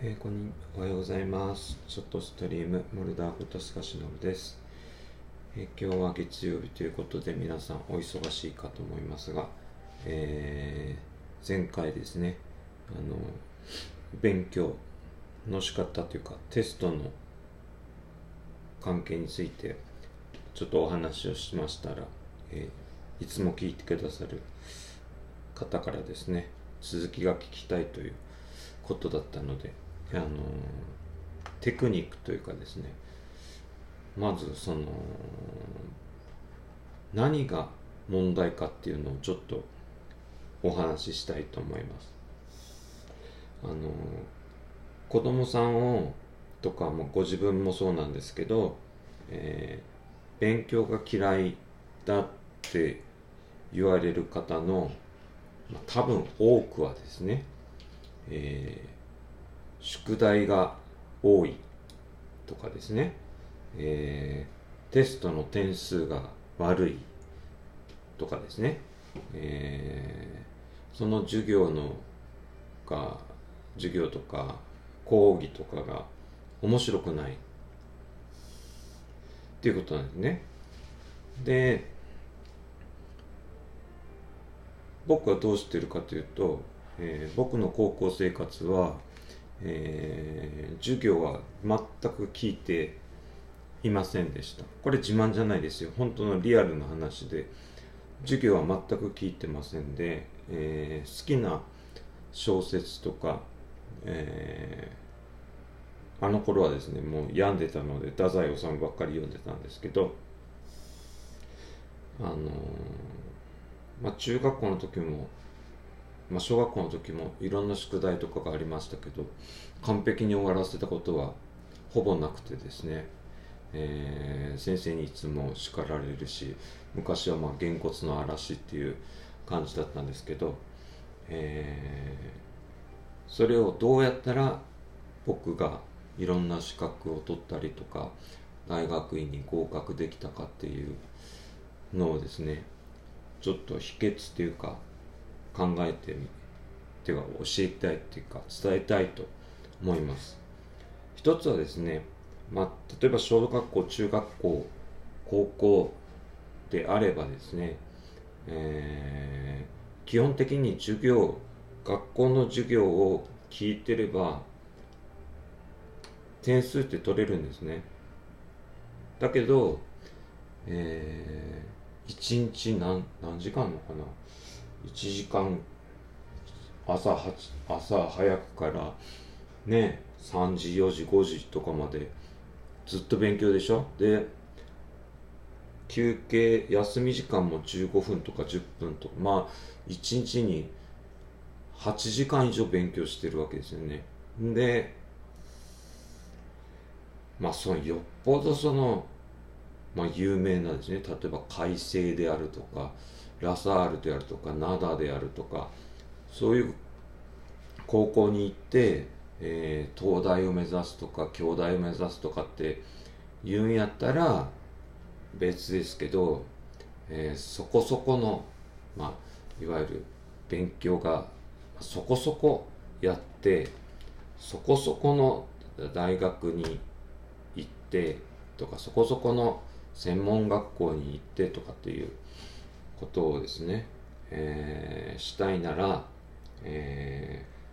おはようございます。ショットストリームモルダーこと須賀忍です今日は月曜日ということで皆さんお忙しいかと思いますが、前回ですね勉強の仕方というかテストの関係についてちょっとお話をしましたら、いつも聞いてくださる方からですね続きが聞きたいということだったのでテクニックというかですねまずその何が問題かっていうのをちょっとお話ししたいと思います。子供さんをとかもご自分もそうなんですけど、勉強が嫌いだって言われる方の多分多くはですね、宿題が多いとかですね、テストの点数が悪いとかですね、その授業とか講義とかが面白くないっていうことなんですね。で、僕はどうしてるかというと、僕の高校生活は、授業は全く聞いていませんでした。これ自慢じゃないですよ。本当のリアルな話で、授業は全く聞いてませんで、好きな小説とか、あの頃はですね、もう病んでたので、太宰治ばっかり読んでたんですけど、中学校の時も、小学校の時もいろんな宿題とかがありましたけど完璧に終わらせたことはほぼなくてですね、先生にいつも叱られるし昔はげんこつの嵐っていう感じだったんですけど、それをどうやったら僕がいろんな資格を取ったりとか大学院に合格できたかっていうのをですねちょっと秘訣というか考えてっていうか教えたいっていうか伝えたいと思います。一つはですね、例えば小学校中学校高校であればですね、基本的に学校の授業を聞いてれば点数って取れるんですね。だけど、1日何時間のかな1時間朝早くからね3時4時5時とかまでずっと勉強でしょ。で休憩休み時間も15分とか10分とか1日に8時間以上勉強してるわけですよね。でよっぽど有名なですね例えば開成であるとかラサールであるとか灘であるとかそういう高校に行って、東大を目指すとか京大を目指すとかって言うんやったら別ですけど、そこそこの、いわゆる勉強がそこそこやってそこそこの大学に行ってとかそこそこの専門学校に行ってとかっていうことをですね、したいなら、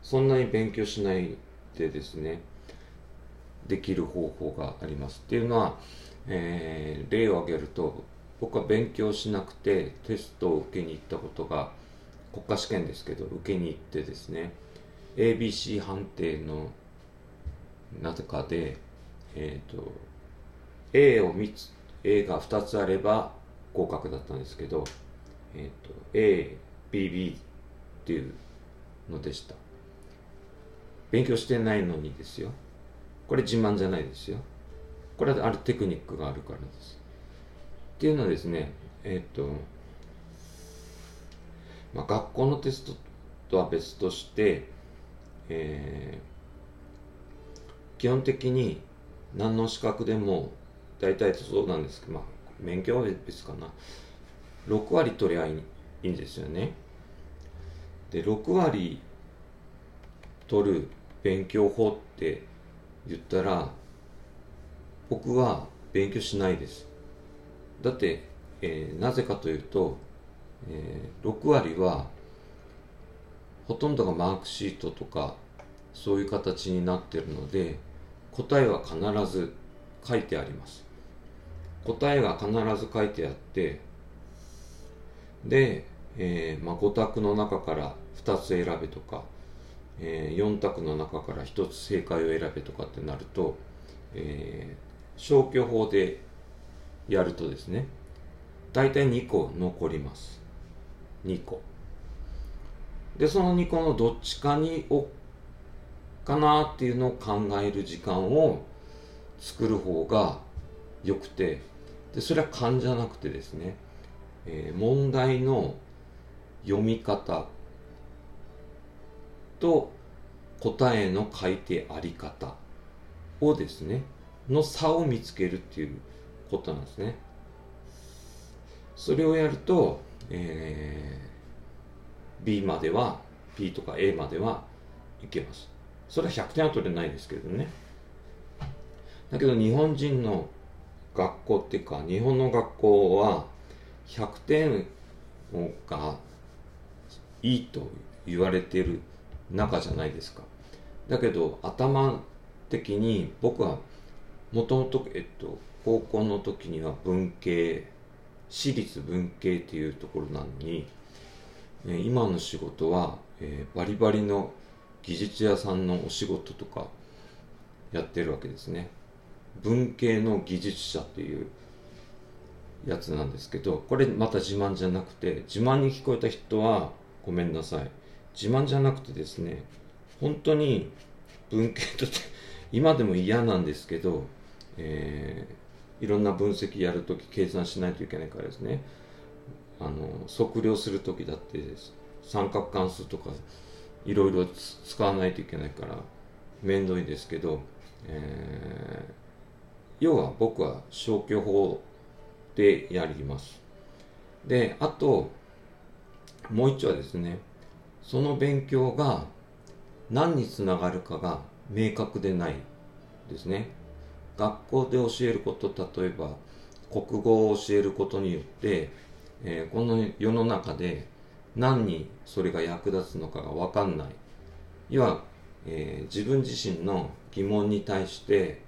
そんなに勉強しないでですねできる方法があります。っていうのは、例を挙げると僕は勉強しなくてテストを受けに行ったことが国家試験ですけど受けに行ってですね ABC 判定の中で、A が2つあれば合格だったんですけどA、B、B っていうのでした。勉強してないのにですよ。これ自慢じゃないですよ。これはあるテクニックがあるからです。っていうのはですね学校のテストとは別として、基本的に何の資格でも大体そうなんですけど免許は別かな6割取りゃいいんですよね。で6割取る勉強法って言ったら、僕は勉強しないです。だって、なぜかというと、6割はほとんどがマークシートとかそういう形になっているので、答えは必ず書いてあります。答えが必ず書いてあって、で、5択の中から2つ選べとか、4択の中から1つ正解を選べとかってなると、消去法でやるとですね、大体2個残ります。2個で、その2個のどっちかに置かなっていうのを考える時間を作る方がよくて、でそれは勘じゃなくてですね、問題の読み方と答えの書いてあり方をですねの差を見つけるっていうことなんですね。それをやると、B までは P とか A まではいけます。それは100点は取れないですけどね。だけど日本人の学校っていうか、日本の学校は100点がいいと言われてる中じゃないですか。だけど頭的に僕はもともと高校の時には文系、私立文系っていうところなのに、今の仕事は、バリバリの技術屋さんのお仕事とかやってるわけですね。文系の技術者っていうやつなんですけど、これまた自慢じゃなくて、自慢に聞こえた人はごめんなさい。自慢じゃなくてですね、本当に文系とって今でも嫌なんですけど、いろんな分析やるとき計算しないといけないからですね、測量するときだって三角関数とかいろいろ使わないといけないから面倒いですけど、要は僕は消去法でやります。で、あともう一丁はですね、その勉強が何につながるかが明確でないですね。学校で教えること、例えば国語を教えることによって、この世の中で何にそれが役立つのかが分かんない。要は、自分自身の疑問に対して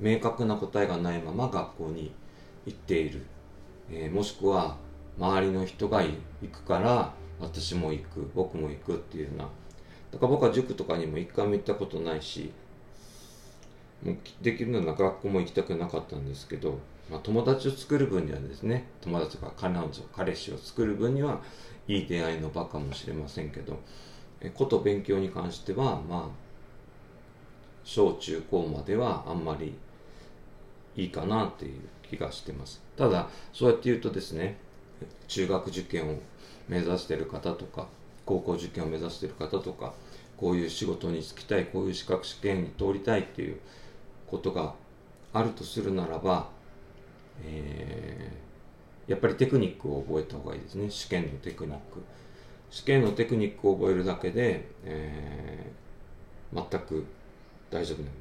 明確な答えがないまま学校に行っている、もしくは周りの人が行くから私も行く、僕も行くっていうような。だから僕は塾とかにも一回も行ったことないし、もうできるなら学校も行きたくなかったんですけど、まあ、友達を作る分にはですね、友達とか彼氏を作る分にはいい出会いの場かもしれませんけど、こと勉強に関してはまあ小中高まではあんまりいいかなっていう気がしてます。ただそうやって言うとですね、中学受験を目指している方とか高校受験を目指している方とか、こういう仕事に就きたい、こういう資格試験に通りたいっていうことがあるとするならば、やっぱりテクニックを覚えた方がいいですね。試験のテクニック。試験のテクニックを覚えるだけで、全く大丈夫なの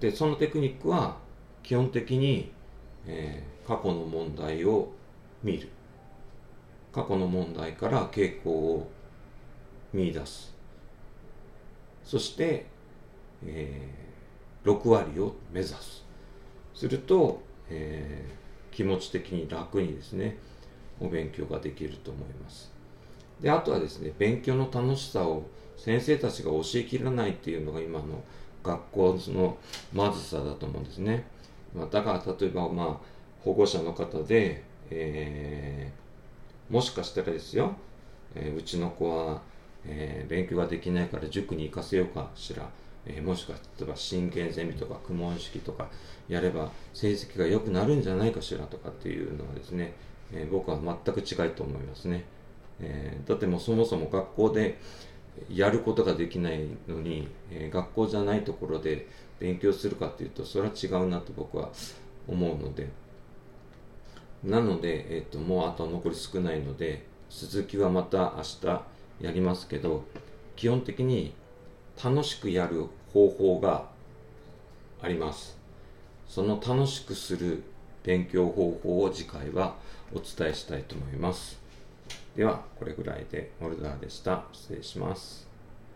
で、そのテクニックは基本的に、過去の問題を見る、過去の問題から傾向を見出す、そして、6割を目指す。すると、気持ち的に楽にですねお勉強ができると思います。で、あとはですね、勉強の楽しさを先生たちが教えきらないっていうのが今の学校のまずさだと思うんですね。だから例えば、まあ、保護者の方で、もしかしたらですよ、うちの子は、勉強ができないから塾に行かせようかしら、もしかしたら真剣ゼミとか公文式とかやれば成績が良くなるんじゃないかしらとかっていうのはですね、僕は全く違いと思いますね。だってもうそもそも学校でやることができないのに、学校じゃないところで勉強するかっていうと、それは違うなと僕は思うので、なので、もうあと残り少ないので続きはまた明日やりますけど、基本的に楽しくやる方法があります。その楽しくする勉強方法を次回はお伝えしたいと思います。では、これぐらいで。モルダーでした。失礼します。